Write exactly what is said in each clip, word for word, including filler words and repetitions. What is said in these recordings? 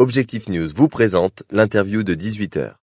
Objectif News vous présente l'interview de dix-huit heures.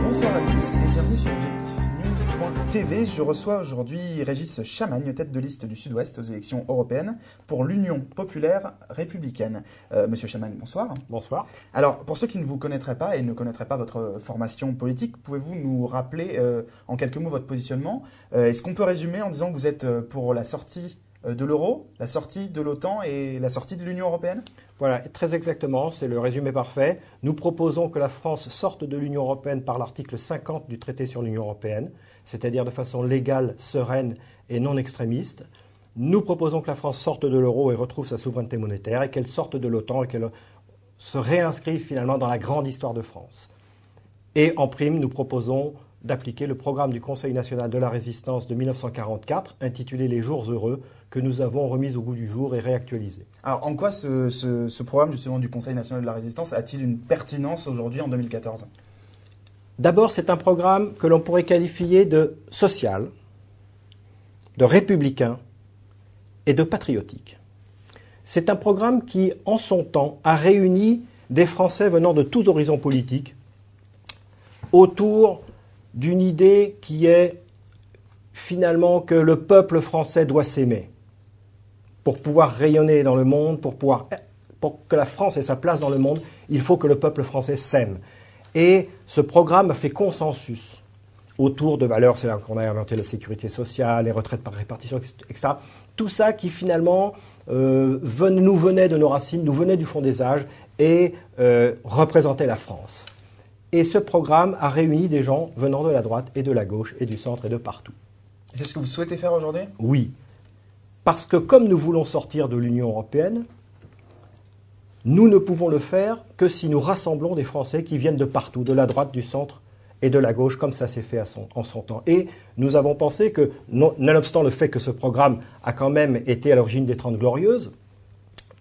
Bonsoir à tous et bienvenue sur objectif news point t v. Je reçois aujourd'hui Régis Chamagne, tête de liste du Sud-Ouest aux élections européennes pour l'Union populaire républicaine. Euh, Monsieur Chamagne, bonsoir. Bonsoir. Alors, pour ceux qui ne vous connaîtraient pas et ne connaîtraient pas votre formation politique, pouvez-vous nous rappeler euh, en quelques mots votre positionnement euh, Est-ce qu'on peut résumer en disant que vous êtes pour la sortie de l'euro, la sortie de l'OTAN et la sortie de l'Union européenne? Voilà, très exactement, c'est le résumé parfait. Nous proposons que la France sorte de l'Union européenne par l'article cinquante du traité sur l'Union européenne, c'est-à-dire de façon légale, sereine et non extrémiste. Nous proposons que la France sorte de l'euro et retrouve sa souveraineté monétaire, et qu'elle sorte de l'OTAN et qu'elle se réinscrive finalement dans la grande histoire de France. Et en prime, nous proposons d'appliquer le programme du Conseil national de la Résistance de mille neuf cent quarante-quatre, intitulé « Les jours heureux », que nous avons remise au goût du jour et réactualisée. Alors, en quoi ce, ce, ce programme justement du Conseil national de la Résistance a-t-il une pertinence aujourd'hui en deux mille quatorze? D'abord, c'est un programme que l'on pourrait qualifier de social, de républicain et de patriotique. C'est un programme qui, en son temps, a réuni des Français venant de tous horizons politiques autour d'une idée qui est finalement que le peuple français doit s'aimer pour pouvoir rayonner dans le monde, pour, pouvoir, pour que la France ait sa place dans le monde, il faut que le peuple français s'aime. Et ce programme a fait consensus autour de valeurs, c'est là qu'on a inventé la sécurité sociale, les retraites par répartition, et cetera. Tout ça qui finalement euh, ven, nous venait de nos racines, nous venait du fond des âges et euh, représentait la France. Et ce programme a réuni des gens venant de la droite et de la gauche et du centre et de partout. C'est ce que vous souhaitez faire aujourd'hui? Oui. Parce que comme nous voulons sortir de l'Union européenne, nous ne pouvons le faire que si nous rassemblons des Français qui viennent de partout, de la droite, du centre et de la gauche, comme ça s'est fait à son, en son temps. Et nous avons pensé que, non, nonobstant le fait que ce programme a quand même été à l'origine des Trente Glorieuses,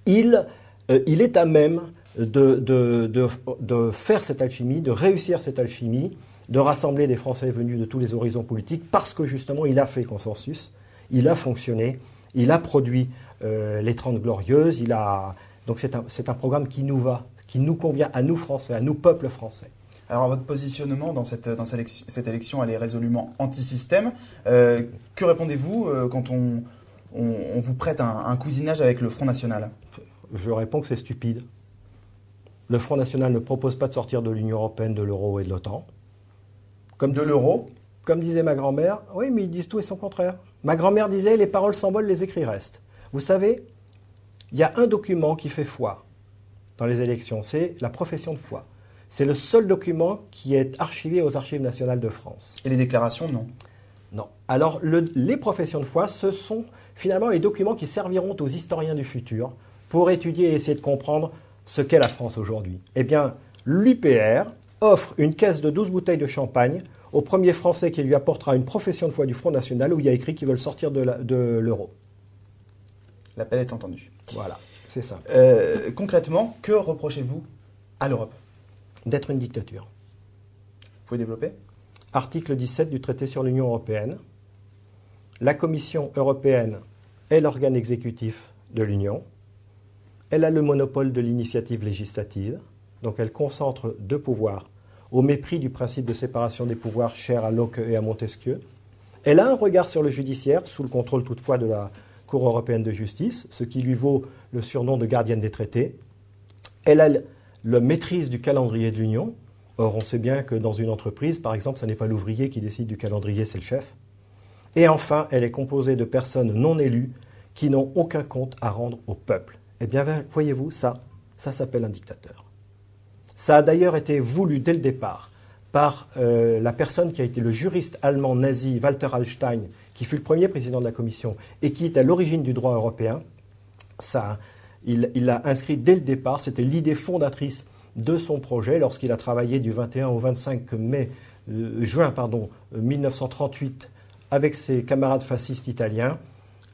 il, euh, il est à même De, de, de, de faire cette alchimie, de réussir cette alchimie, de rassembler des Français venus de tous les horizons politiques, parce que justement, il a fait consensus, il a fonctionné, il a produit euh, les Trente Glorieuses, il a... donc c'est un, c'est un programme qui nous va, qui nous convient à nous Français, à nous peuples français. Alors, votre positionnement dans cette, dans cette élection, elle est résolument anti-système. Euh, que répondez-vous euh, quand on, on, on vous prête un, un cousinage avec le Front National? Je réponds que c'est stupide. Le Front National ne propose pas de sortir de l'Union européenne, de l'euro et de l'OTAN. Comme de l'euro? Comme disait ma grand-mère, oui, mais ils disent tout et son contraire. Ma grand-mère disait, les paroles s'envolent, les écrits restent. Vous savez, il y a un document qui fait foi dans les élections, c'est la profession de foi. C'est le seul document qui est archivé aux Archives nationales de France. Et les déclarations, non? Non. Alors, le, les professions de foi, ce sont finalement les documents qui serviront aux historiens du futur pour étudier et essayer de comprendre ce qu'est la France aujourd'hui. Eh bien, l'U P R offre une caisse de douze bouteilles de champagne au premier Français qui lui apportera une profession de foi du Front National où il y a écrit qu'ils veulent sortir de l'euro. L'appel est entendu. Voilà, c'est ça. Euh, concrètement, que reprochez-vous à l'Europe? D'être une dictature. Vous pouvez développer? Article dix-sept du traité sur l'Union européenne. La Commission européenne est l'organe exécutif de l'Union. Elle a le monopole de l'initiative législative, donc elle concentre deux pouvoirs au mépris du principe de séparation des pouvoirs cher à Locke et à Montesquieu. Elle a un regard sur le judiciaire, sous le contrôle toutefois de la Cour européenne de justice, ce qui lui vaut le surnom de gardienne des traités. Elle a la maîtrise du calendrier de l'Union. Or, on sait bien que dans une entreprise, par exemple, ce n'est pas l'ouvrier qui décide du calendrier, c'est le chef. Et enfin, elle est composée de personnes non élues qui n'ont aucun compte à rendre au peuple. Eh bien, voyez-vous, ça, ça s'appelle un dictateur. Ça a d'ailleurs été voulu dès le départ par euh, la personne qui a été le juriste allemand nazi, Walter Hallstein, qui fut le premier président de la Commission et qui est à l'origine du droit européen. Ça, il l'a inscrit dès le départ, c'était l'idée fondatrice de son projet lorsqu'il a travaillé du vingt et un au vingt-cinq mai, euh, juin pardon, mille neuf cent trente-huit avec ses camarades fascistes italiens.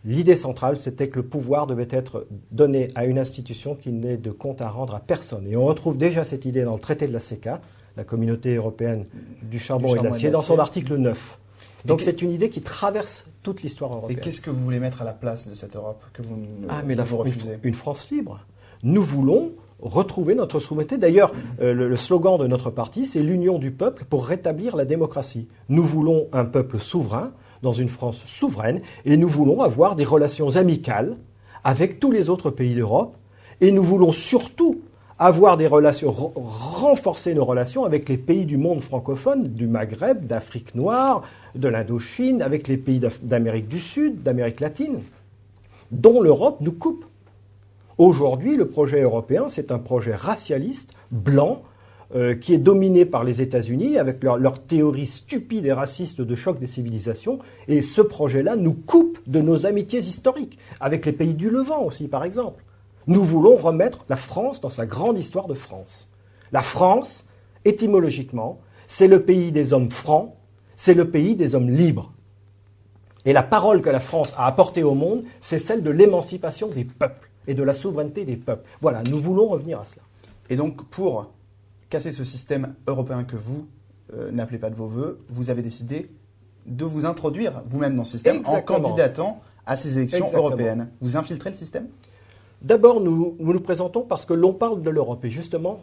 L'idée centrale, c'était que le pouvoir devait être donné à une institution qui n'ait de compte à rendre à personne. Et on retrouve déjà cette idée dans le traité de la C E C A, la Communauté européenne du charbon, du charbon et de l'acier, dans son article neuf. Donc c'est une idée qui traverse toute l'histoire européenne. Et qu'est-ce que vous voulez mettre à la place de cette Europe que vous, ah, mais la, vous refusez? Une, une France libre. Nous voulons retrouver notre souveraineté. D'ailleurs, euh, le, le slogan de notre parti, c'est l'union du peuple pour rétablir la démocratie. Nous voulons un peuple souverain dans une France souveraine et nous voulons avoir des relations amicales avec tous les autres pays d'Europe et nous voulons surtout avoir des relations, re- renforcer nos relations avec les pays du monde francophone, du Maghreb, d'Afrique noire, de l'Indochine, avec les pays d'Amérique du Sud, d'Amérique latine, dont l'Europe nous coupe. Aujourd'hui, le projet européen, c'est un projet racialiste, blanc, euh, qui est dominé par les États-Unis avec leur, leur théorie stupide et raciste de choc des civilisations. Et ce projet-là nous coupe de nos amitiés historiques, avec les pays du Levant aussi, par exemple. Nous voulons remettre la France dans sa grande histoire de France. La France, étymologiquement, c'est le pays des hommes francs, c'est le pays des hommes libres. Et la parole que la France a apportée au monde, c'est celle de l'émancipation des peuples et de la souveraineté des peuples. Voilà, nous voulons revenir à cela. Et donc, pour casser ce système européen que vous euh, n'appelez pas de vos voeux, vous avez décidé de vous introduire vous-même dans ce système. Exactement. En candidatant à ces élections Exactement. européennes. Vous infiltrez le système ? D'abord, nous, nous nous présentons parce que l'on parle de l'Europe. Et justement,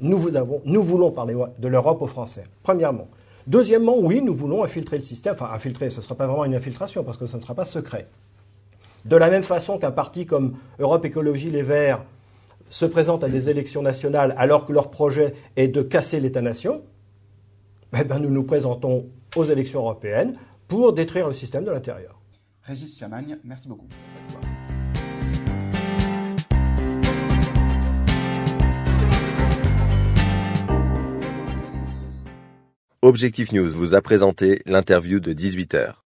nous, vous avons, nous voulons parler de l'Europe aux Français, premièrement. Deuxièmement, oui, nous voulons infiltrer le système. Enfin, infiltrer, ce ne sera pas vraiment une infiltration parce que ça ne sera pas secret. De la même façon qu'un parti comme Europe Écologie, Les Verts, se présente à des élections nationales alors que leur projet est de casser l'État-nation, eh ben, nous nous présentons aux élections européennes pour détruire le système de l'intérieur. Régis Chamagne, merci beaucoup. Objectif News vous a présenté l'interview de dix-huit heures.